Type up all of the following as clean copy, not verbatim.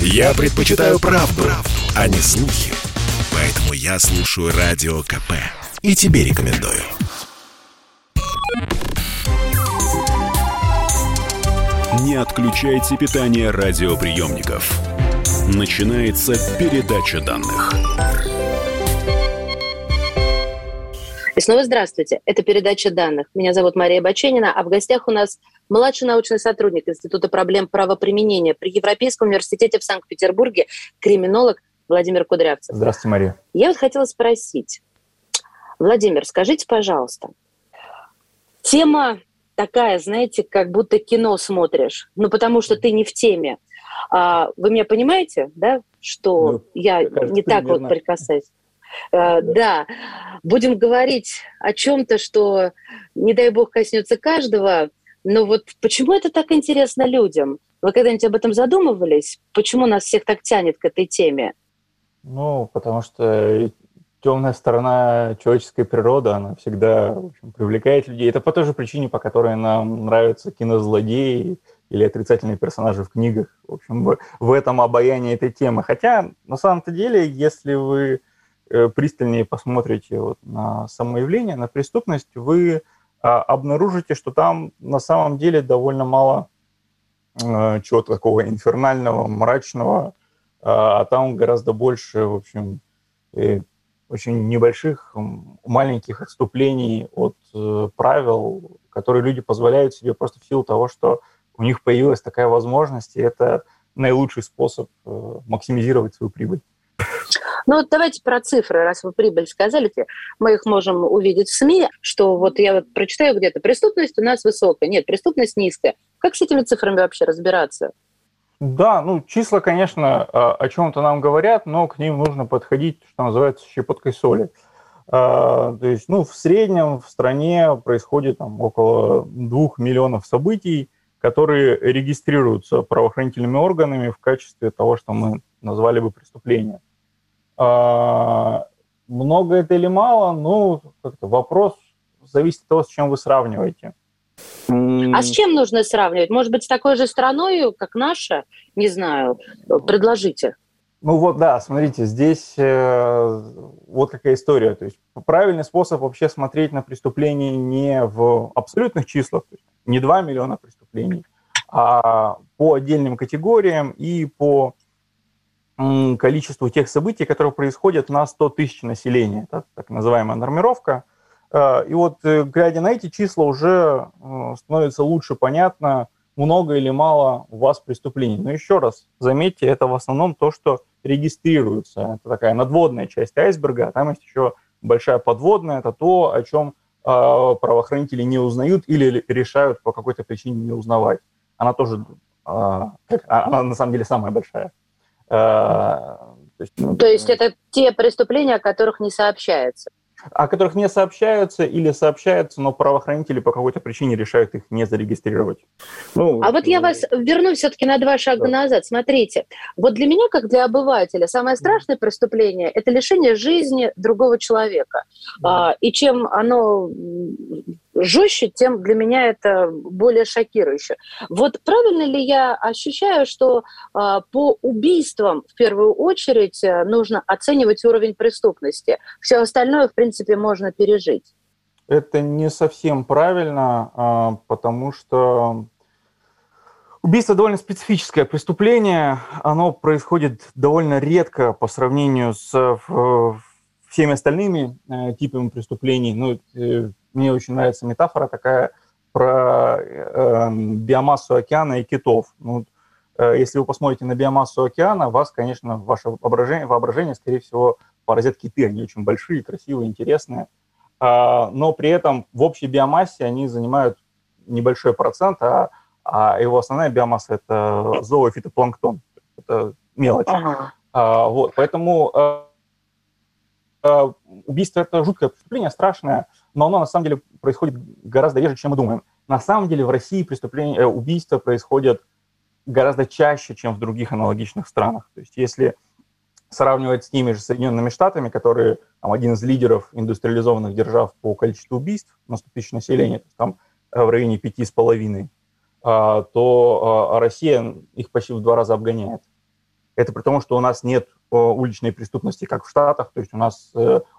Я предпочитаю правду, а не слухи. Поэтому я слушаю Радио КП. И тебе рекомендую. Не отключайте питание радиоприемников. Начинается передача данных. И снова здравствуйте. Это передача данных. Меня зовут Мария Баченина, а в гостях у нас младший научный сотрудник Института проблем правоприменения при Европейском университете в Санкт-Петербурге, криминолог Владимир Кудрявцев. Здравствуйте, Мария. Я вот хотела спросить. Владимир, скажите, пожалуйста, тема такая, знаете, как будто кино смотришь, ну потому что ты не в теме. Вы меня понимаете, да, что я не так вот прикасаюсь? Да, будем говорить о чем-то, что, не дай бог, коснется каждого, но вот почему это так интересно людям? Вы когда-нибудь об этом задумывались? Почему нас всех так тянет к этой теме? Ну, потому что темная сторона человеческой природы, она всегда, в общем, привлекает людей. Это по той же причине, по которой нам нравятся кинозлодеи или отрицательные персонажи в книгах. В общем, в этом обаянии этой темы. Хотя, на самом-то деле, если вы пристальнее посмотрите вот на самоявление, на преступность, вы обнаружите, что там на самом деле довольно мало чего-то такого инфернального, мрачного, а там гораздо больше, в общем, очень небольших, маленьких отступлений от правил, которые люди позволяют себе просто в силу того, что у них появилась такая возможность, и это наилучший способ максимизировать свою прибыль. Ну вот давайте про цифры, раз вы прибыль сказали, мы их можем увидеть в СМИ, что вот я вот прочитаю где-то, преступность у нас высокая, нет, преступность низкая. Как с этими цифрами вообще разбираться? Да, ну числа, конечно, о чем-то нам говорят, но к ним нужно подходить, что называется, щепоткой соли. То есть, ну, в среднем в стране происходит там около 2 миллионов событий, которые регистрируются правоохранительными органами в качестве того, что мы назвали бы преступления. Много это или мало, ну, как-то вопрос зависит от того, с чем вы сравниваете. А с чем нужно сравнивать? Может быть, с такой же страной, как наша? Не знаю, предложите. Ну вот, да, смотрите, здесь вот какая история. То есть правильный способ вообще смотреть на преступления не в абсолютных числах, то есть не 2 миллиона преступлений, а по отдельным категориям и по количеству тех событий, которые происходят на 100 тысяч населения. Это так называемая нормировка. И вот, глядя на эти числа, уже становится лучше понятно, много или мало у вас преступлений. Но еще раз, заметьте, это в основном то, что регистрируется. Это такая надводная часть айсберга, а там есть еще большая подводная, это то, о чем правоохранители не узнают или решают по какой-то причине не узнавать. Она тоже, она на самом деле самая большая. То есть это те преступления, о которых не сообщается? О которых не сообщаются или сообщаются, но правоохранители по какой-то причине решают их не зарегистрировать. Ну, а вот я вас верну все-таки на 2 шага назад. Смотрите, вот для меня, как для обывателя, самое страшное преступление – это лишение жизни другого человека. Да. И чем оно жестче, тем для меня это более шокирующе. Вот правильно ли я ощущаю, что по убийствам в первую очередь нужно оценивать уровень преступности? Все остальное, в принципе, можно пережить. Это не совсем правильно, потому что убийство довольно специфическое преступление. Оно происходит довольно редко по сравнению с всеми остальными типами преступлений. Ну, мне очень нравится метафора такая про биомассу океана и китов. Ну, если вы посмотрите на биомассу океана, вас, конечно, ваше воображение, скорее всего, поразят киты. Они очень большие, красивые, интересные. Но при этом в общей биомассе они занимают небольшой процент, а его основная биомасса – это зоофитопланктон. Это мелочь. Ага. Вот, поэтому убийство – это жуткое преступление, страшное, но оно на самом деле происходит гораздо реже, чем мы думаем. На самом деле в России убийства происходят гораздо чаще, чем в других аналогичных странах. То есть если сравнивать с теми же Соединенными Штатами, которые там, один из лидеров индустриализованных держав по количеству убийств на 100 тысяч населения, там в районе 5,5, то Россия их почти в 2 раза обгоняет. Это при том, что у нас нет уличной преступности, как в Штатах, то есть у нас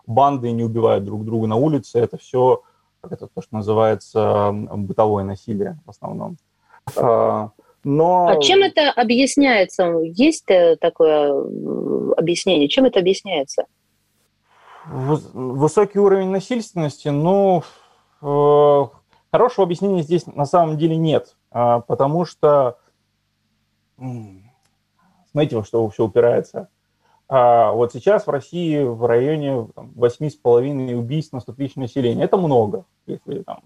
банды не убивают друг друга на улице, это все, как это то, что называется, бытовое насилие в основном. Но... А чем это объясняется? Есть такое объяснение? Чем это объясняется? Высокий уровень насильственности, ну, хорошего объяснения здесь на самом деле нет, потому что, смотрите, во что все упирается. Вот сейчас в России в районе 8,5 убийств на 100 тысяч населения. Это много, если там,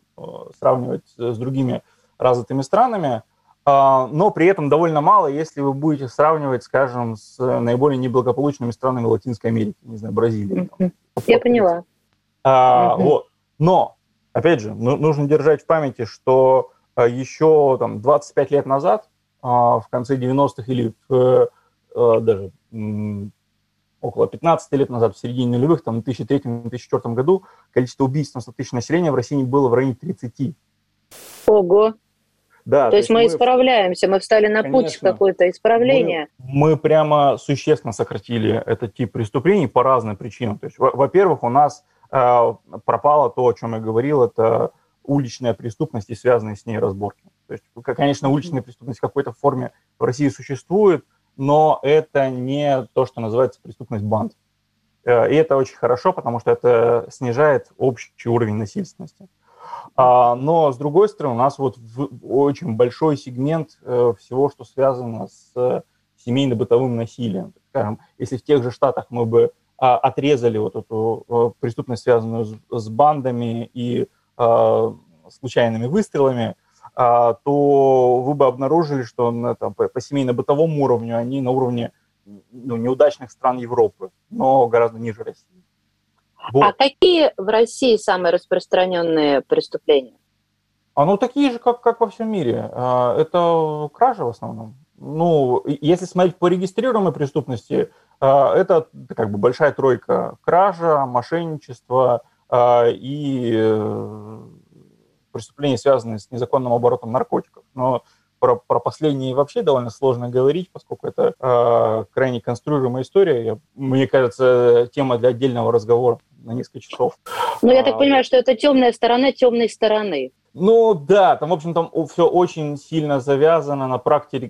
сравнивать с другими развитыми странами, но при этом довольно мало, если вы будете сравнивать, скажем, с наиболее неблагополучными странами Латинской Америки, не знаю, Бразилии. Там, я поняла. Вот. Но, опять же, нужно держать в памяти, что еще там, 25 лет назад, в конце 90-х или даже около 15 лет назад, в середине нулевых, там, в 2003-2004 году, количество убийств на 100 тысяч населения в России было в районе 30. Ого! Да, то есть мы исправляемся, мы встали на путь какое-то исправление. Мы прямо существенно сократили этот тип преступлений по разным причинам. То есть, во-первых, у нас пропало то, о чем я говорил, это уличная преступность и связанные с ней разборки. То есть, конечно, уличная преступность в какой-то форме в России существует, но это не то, что называется преступность банд. И это очень хорошо, потому что это снижает общий уровень насильственности. Но, с другой стороны, у нас вот очень большой сегмент всего, что связано с семейно-бытовым насилием. Скажем, если в тех же Штатах мы бы отрезали вот эту преступность, связанную с бандами и случайными выстрелами, то вы бы обнаружили, что по семейно-бытовому уровню они на уровне неудачных стран Европы, но гораздо ниже России. Вот. А какие в России самые распространенные преступления? Ну, такие же, как во всем мире. Это кражи в основном. Ну, если смотреть по регистрируемой преступности, это как бы большая тройка: кража, мошенничество и преступления, связанные с незаконным оборотом наркотиков. Но про последние вообще довольно сложно говорить, поскольку это крайне конструируемая история. Мне кажется, тема для отдельного разговора на несколько часов. Ну, я так понимаю, что это темная сторона темной стороны. Ну, да, там, в общем, там все очень сильно завязано на практике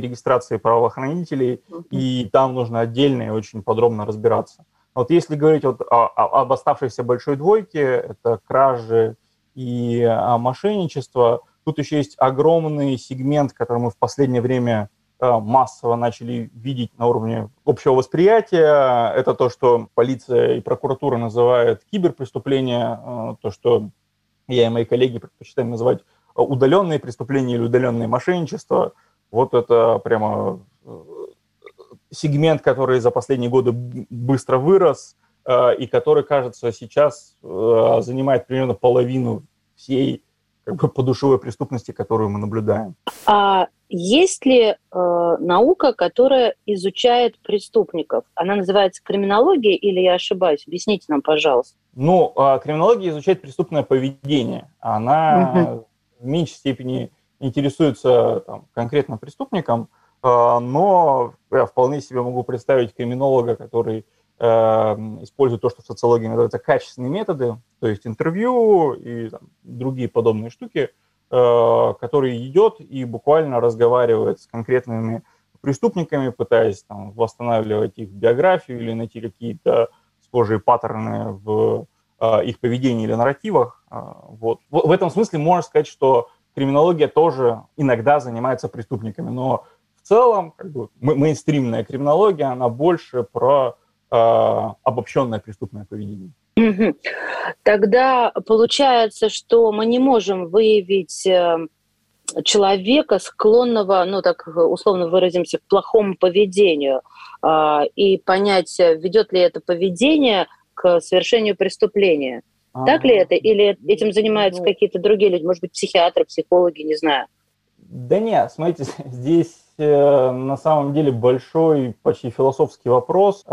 регистрации правоохранителей, и там нужно отдельно и очень подробно разбираться. Вот если говорить об оставшейся большой двойке, это кражи и мошенничество. Тут еще есть огромный сегмент, который мы в последнее время массово начали видеть на уровне общего восприятия. Это то, что полиция и прокуратура называют киберпреступления, то, что я и мои коллеги предпочитаем называть удаленные преступления или удаленные мошенничества. Вот это прямо сегмент, который за последние годы быстро вырос и который, кажется, сейчас занимает примерно половину всей подушевой преступности, которую мы наблюдаем. А есть ли наука, которая изучает преступников? Она называется криминология или я ошибаюсь? Объясните нам, пожалуйста. Ну, криминология изучает преступное поведение. Она в меньшей степени интересуется конкретно преступником, но я вполне себе могу представить криминолога, который используют то, что в социологии называются качественные методы, то есть интервью и другие подобные штуки, которые идет и буквально разговаривает с конкретными преступниками, пытаясь восстанавливать их биографию или найти какие-то схожие паттерны в их поведении или нарративах. Вот. В этом смысле можно сказать, что криминология тоже иногда занимается преступниками, но в целом как бы, мейнстримная криминология, она больше про обобщенное преступное поведение. Тогда получается, что мы не можем выявить человека, склонного, ну так условно выразимся, к плохому поведению, и понять, ведет ли это поведение к совершению преступления. Так ли это? Или этим занимаются какие-то другие люди, может быть, психиатры, психологи, не знаю. Да нет, смотрите, здесь на самом деле большой, почти философский вопрос.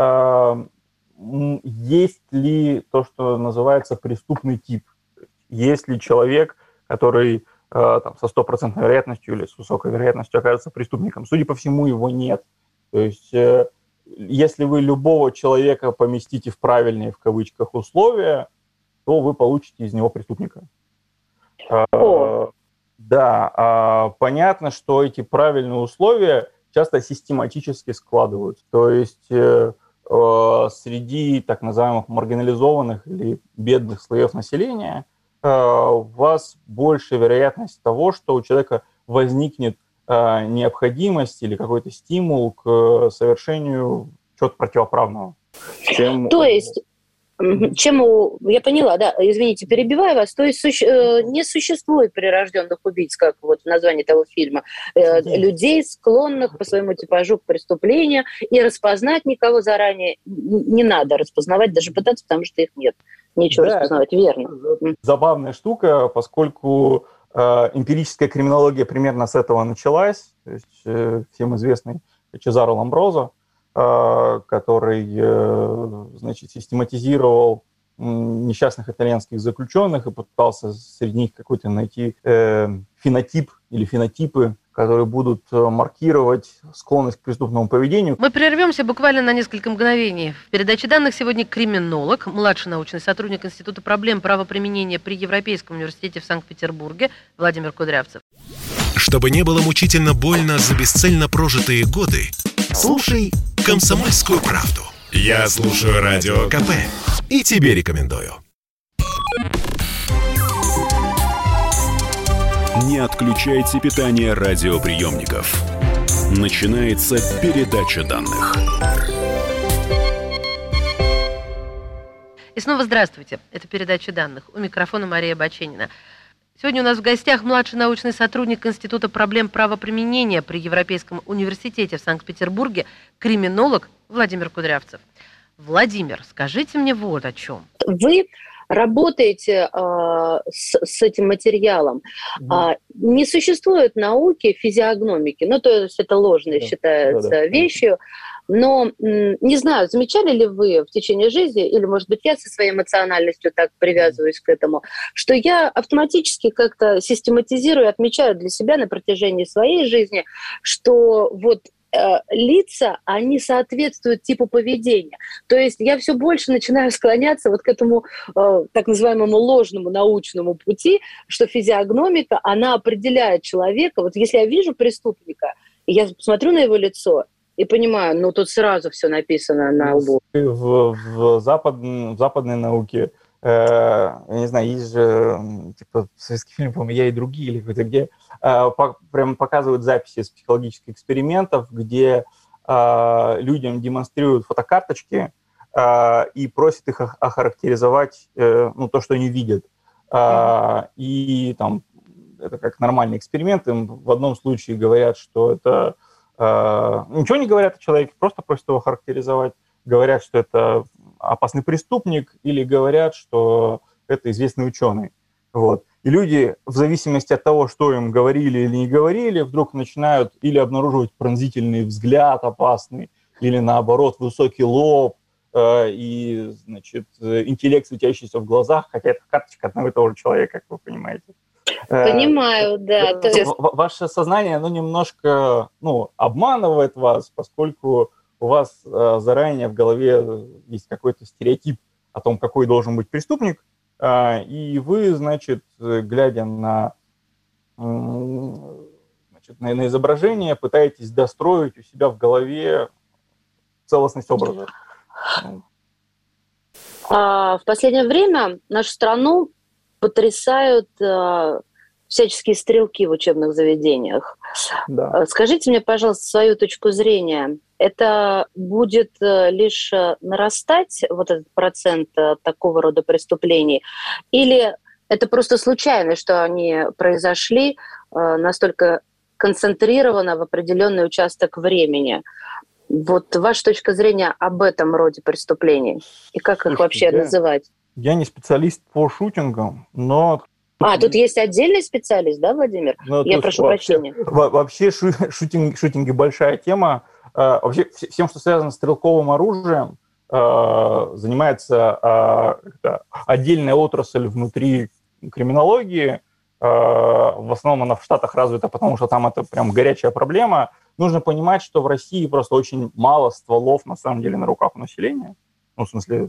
Есть ли то, что называется преступный тип? Есть ли человек, который со 100% вероятностью или с высокой вероятностью окажется преступником? Судя по всему, его нет. То есть, если вы любого человека поместите в правильные, в кавычках, условия, то вы получите из него преступника. Да, понятно, что эти правильные условия часто систематически складываются. То есть среди так называемых маргинализованных или бедных слоев населения у вас больше вероятность того, что у человека возникнет необходимость или какой-то стимул к совершению чего-то противоправного. Я поняла, да, извините, перебиваю вас, то есть не существует прирожденных убийц, как вот в названии того фильма, людей, склонных по своему типажу к преступлению, и распознать никого заранее не надо, распознавать даже пытаться, потому что их нет. Нечего распознавать, верно. Забавная штука, поскольку эмпирическая криминология примерно с этого началась, то есть всем известный Чезаро Ламброзо, который, значит, систематизировал несчастных итальянских заключенных и пытался среди них какой-то найти фенотип или фенотипы, которые будут маркировать склонность к преступному поведению. Мы прервемся буквально на несколько мгновений. В передаче данных сегодня криминолог, младший научный сотрудник Института проблем правоприменения при Европейском университете в Санкт-Петербурге Владимир Кудрявцев. Чтобы не было мучительно больно за бесцельно прожитые годы, слушай «Комсомольскую правду». Я слушаю Радио КП и тебе рекомендую. Не отключайте питание радиоприемников. Начинается передача данных. И снова здравствуйте. Это передача данных. У микрофона Мария Баченина. Сегодня у нас в гостях младший научный сотрудник Института проблем правоприменения при Европейском университете в Санкт-Петербурге, криминолог Владимир Кудрявцев. Владимир, скажите мне вот о чем. Вы работаете с этим материалом. Да. Не существует науки физиогномики, то есть это ложной считается вещью. Но не знаю, замечали ли вы в течение жизни, или, может быть, я со своей эмоциональностью так привязываюсь к этому, что я автоматически как-то систематизирую, отмечаю для себя на протяжении своей жизни, что вот лица, они соответствуют типу поведения. То есть я все больше начинаю склоняться вот к этому так называемому ложному научному пути, что физиогномика, она определяет человека. Вот если я вижу преступника, и я смотрю на его лицо, и понимаю, тут сразу все написано на лбу. В западной науке, я не знаю, есть же советский фильм, по-моему, «Я и другие», или какой-то, где прям показывают записи из психологических экспериментов, где людям демонстрируют фотокарточки и просят их охарактеризовать то, что они видят. И там это как нормальный эксперимент. Им в одном случае говорят, что это... Ничего не говорят о человеке, просто просят его характеризовать. Говорят, что это опасный преступник, или говорят, что это известный ученый. Вот. И люди, в зависимости от того, что им говорили или не говорили, вдруг начинают или обнаруживать пронзительный взгляд опасный, или наоборот высокий лоб и, значит, интеллект, светящийся в глазах, хотя это карточка одного и того же человека, как вы понимаете. Понимаю, да. То есть... Ваше сознание, немножко обманывает вас, поскольку у вас заранее в голове есть какой-то стереотип о том, какой должен быть преступник, и вы, значит, глядя на изображение, пытаетесь достроить у себя в голове целостность образа. В последнее время нашу страну потрясают всяческие стрелки в учебных заведениях. Да. Скажите мне, пожалуйста, свою точку зрения. Это будет лишь нарастать вот этот процент такого рода преступлений? Или это просто случайно, что они произошли настолько концентрированно в определенный участок времени? Вот ваша точка зрения об этом роде преступлений? И как их вообще называть? Я не специалист по шутингам, но... тут есть отдельный специалист, да, Владимир? Я прошу прощения. Вообще шутинги большая тема. Вообще всем, что связано с стрелковым оружием, занимается отдельная отрасль внутри криминологии. В основном она в Штатах развита, потому что там это прям горячая проблема. нужно понимать, что в России просто очень мало стволов, на самом деле, на руках у населения, ну, в смысле,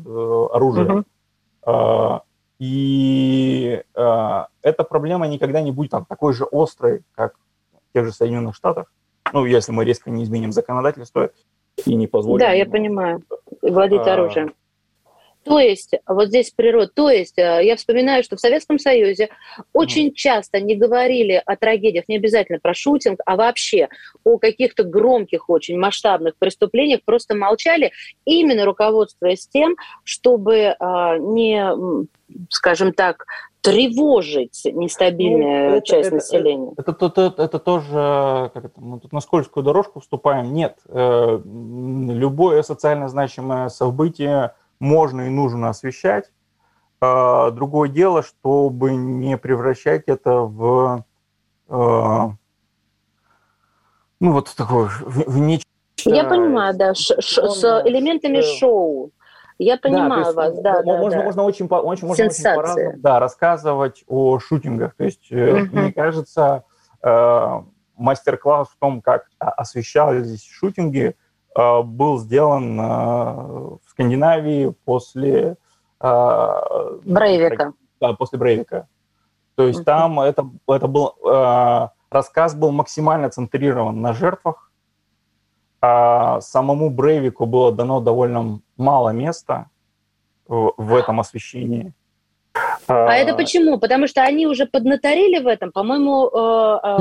оружия. Mm-hmm. И эта проблема никогда не будет там такой же острой, как в тех же Соединенных Штатах. Ну, если мы резко не изменим законодательство и не позволим... Да, я понимаю. Владеть оружием. То есть, вот здесь природа, то есть, я вспоминаю, что в Советском Союзе очень часто не говорили о трагедиях, не обязательно про шутинг, а вообще о каких-то громких, очень масштабных преступлениях, просто молчали, именно руководствуясь тем, чтобы не, скажем так, тревожить нестабильную часть населения. Это тоже, как это, мы тут на скользкую дорожку вступаем. Нет, любое социально значимое событие можно и нужно освещать. Другое дело, чтобы не превращать это в, ну, вот такое, в нечто... Я понимаю, да, с элементами шоу. Я понимаю, да, вас, да. Можно очень по-разному, да, рассказывать о шутингах. То есть, мне кажется, мастер-класс в том, как освещались шутинги, был сделан в Скандинавии после... Брейвика. Да, после Брейвика. То есть там это был... Рассказ был максимально центрирован на жертвах. Самому Брейвику было дано довольно мало места в этом освещении. А это почему? Потому что они уже поднаторили в этом, по-моему...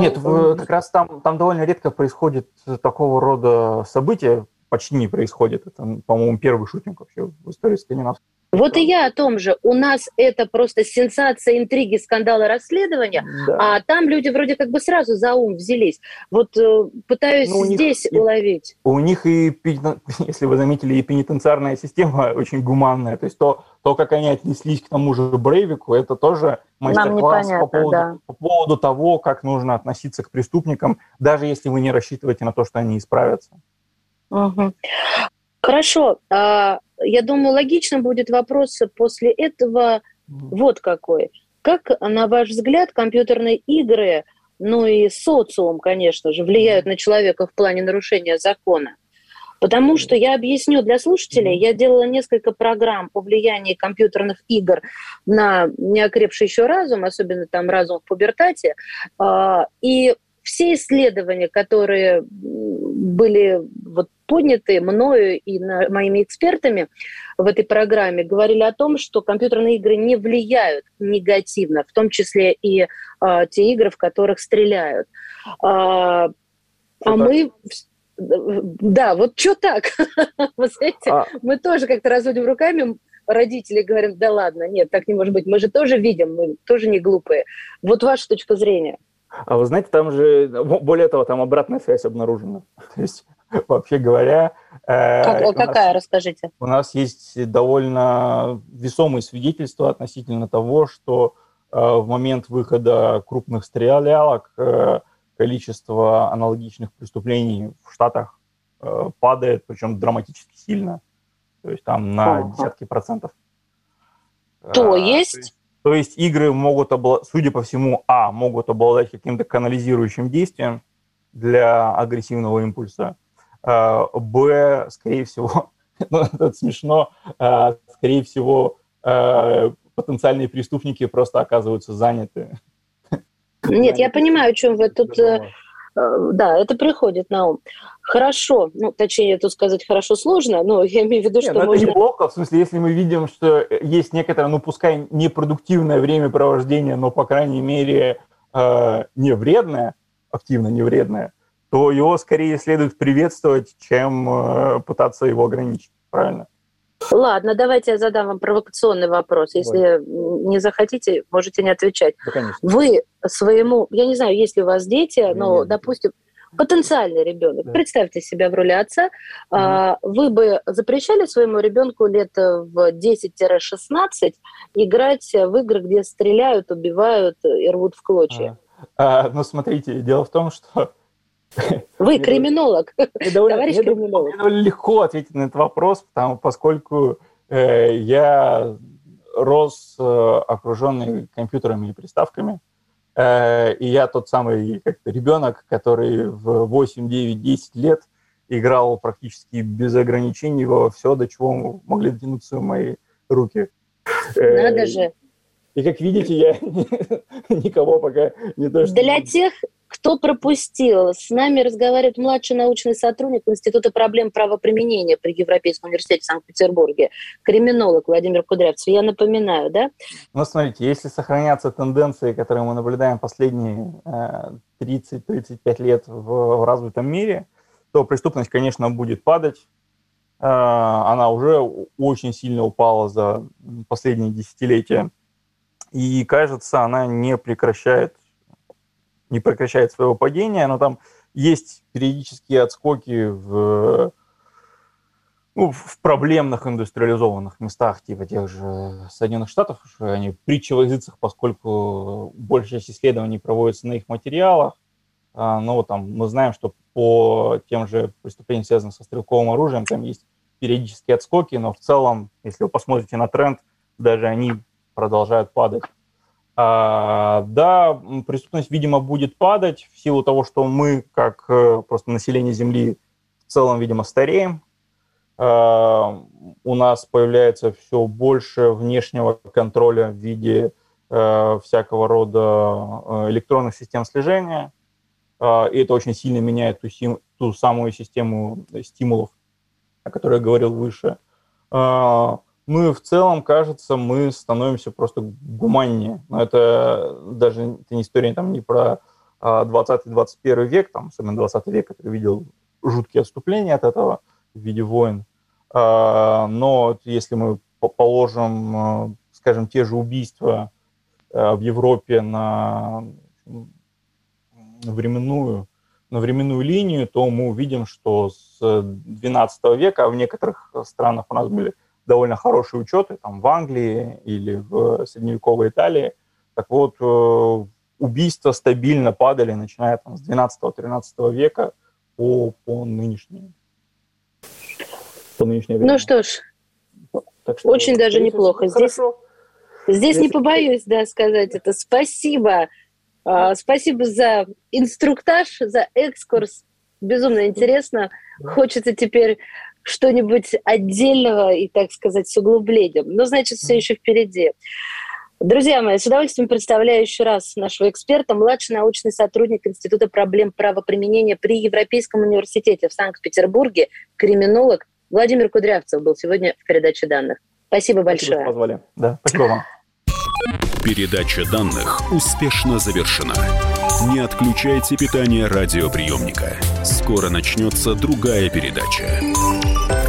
Нет, как раз там довольно редко происходит такого рода события, почти не происходит. Это, по-моему, первый шутинг вообще в истории скандинавской. Вот и я о том же. У нас это просто сенсация, интриги, скандалы, расследования, да. А там люди вроде как бы сразу за ум взялись. Вот пытаюсь здесь уловить. У них, и, если вы заметили, и пенитенциарная система очень гуманная. То есть то, как они отнеслись к тому же Брейвику, это тоже мастер-класс по поводу того, как нужно относиться к преступникам, даже если вы не рассчитываете на то, что они исправятся. Угу. Хорошо. Я думаю, логично будет вопрос после этого вот какой. Как, на ваш взгляд, компьютерные игры, ну и социум, конечно же, влияют на человека в плане нарушения закона? Потому что, я объясню для слушателей, я делала несколько программ о влиянии компьютерных игр на неокрепший еще разум, особенно там разум в пубертате, и все исследования, которые были вот подняты мною и моими экспертами в этой программе, говорили о том, что компьютерные игры не влияют негативно, в том числе и те игры, в которых стреляют. Мы... Да, вот что так? Вы знаете, мы тоже как-то разводим руками, родители говорят, да ладно, нет, так не может быть, мы же тоже видим, мы тоже не глупые. Вот ваша точка зрения. А вы знаете, там же, более того, там обратная связь обнаружена. То есть, вообще говоря... Какая, расскажите? У нас есть довольно весомые свидетельства относительно того, что в момент выхода крупных стрелялок количество аналогичных преступлений в Штатах падает, причем драматически сильно, то есть там на десятки процентов. То есть игры могут, судя по всему, могут обладать каким-то канализирующим действием для агрессивного импульса, скорее всего, ну, это смешно, скорее всего, потенциальные преступники просто оказываются заняты. Нет, я понимаю, о чем вы тут... Да, это приходит на ум. Хорошо, ну, точнее, тут сказать «хорошо» сложно, но я имею в виду, что можно... Это неплохо, в смысле, если мы видим, что есть некоторое, ну, пускай непродуктивное времяпровождение, но, по крайней мере, не вредное, активно не вредное, то его скорее следует приветствовать, чем пытаться его ограничить, правильно? Ладно, давайте я задам вам провокационный вопрос. Если не захотите, можете не отвечать. Да, конечно. Вы своему... Я не знаю, есть ли у вас дети, но, допустим, потенциальный ребенок. Да. Представьте себя в роли отца. Да. Вы бы запрещали своему ребенку лет в 10-16 играть в игры, где стреляют, убивают и рвут в клочья? Ну, смотрите, дело в том, что... Вы криминолог, товарищ криминолог. Мне довольно легко ответить на этот вопрос, поскольку я рос окруженный компьютерами и приставками. И я тот самый как-то ребенок, который в 8, 9, 10 лет играл практически без ограничений во все, до чего могли дотянуться мои руки. Надо же. И, как видите, я никого пока не то что... Для тех, кто пропустил, с нами разговаривает младший научный сотрудник Института проблем правоприменения при Европейском университете в Санкт-Петербурге, криминолог Владимир Кудрявцев. Я напоминаю, да? Ну, смотрите, если сохранятся тенденции, которые мы наблюдаем последние 30-35 лет в развитом мире, то преступность, конечно, будет падать. Она уже очень сильно упала за последние десятилетия. И, кажется, она не прекращает своего падения, но там есть периодические отскоки в проблемных индустриализованных местах, типа тех же Соединенных Штатов, что они притча во языцах, поскольку большая часть исследований проводится на их материалах. Но там мы знаем, что по тем же преступлениям, связанным со стрелковым оружием, там есть периодические отскоки, но в целом, если вы посмотрите на тренд, даже они продолжают падать. Да, преступность, видимо, будет падать в силу того, что мы, как просто население Земли, в целом, видимо, стареем. У нас появляется все больше внешнего контроля в виде всякого рода электронных систем слежения. И это очень сильно меняет ту самую систему стимулов, о которой я говорил выше. Ну и в целом, кажется, мы становимся просто гуманнее. Но это даже не история там, не про 20-21 век, там, особенно 20 век, который видел жуткие отступления от этого в виде войн. Но если мы положим, скажем, те же убийства в Европе на временную линию, то мы увидим, что с 12 века, а в некоторых странах у нас были довольно хорошие учеты, там в Англии или в средневековой Италии, так вот, убийства стабильно падали, начиная там, с 12-13 века по нынешнее время. Ну что ж, так что очень даже неплохо. Здесь не побоюсь сказать это. Спасибо. Спасибо за инструктаж, за экскурс. Безумно интересно. Хочется теперь что-нибудь отдельного и, так сказать, с углублением. Но, значит, все еще впереди. Друзья мои, с удовольствием представляю еще раз нашего эксперта, младший научный сотрудник Института проблем правоприменения при Европейском университете в Санкт-Петербурге, криминолог Владимир Кудрявцев был сегодня в передаче данных. Спасибо большое. Спасибо, что позвали. Да, спасибо вам. Передача данных успешно завершена. Не отключайте питание радиоприемника. Скоро начнется другая передача.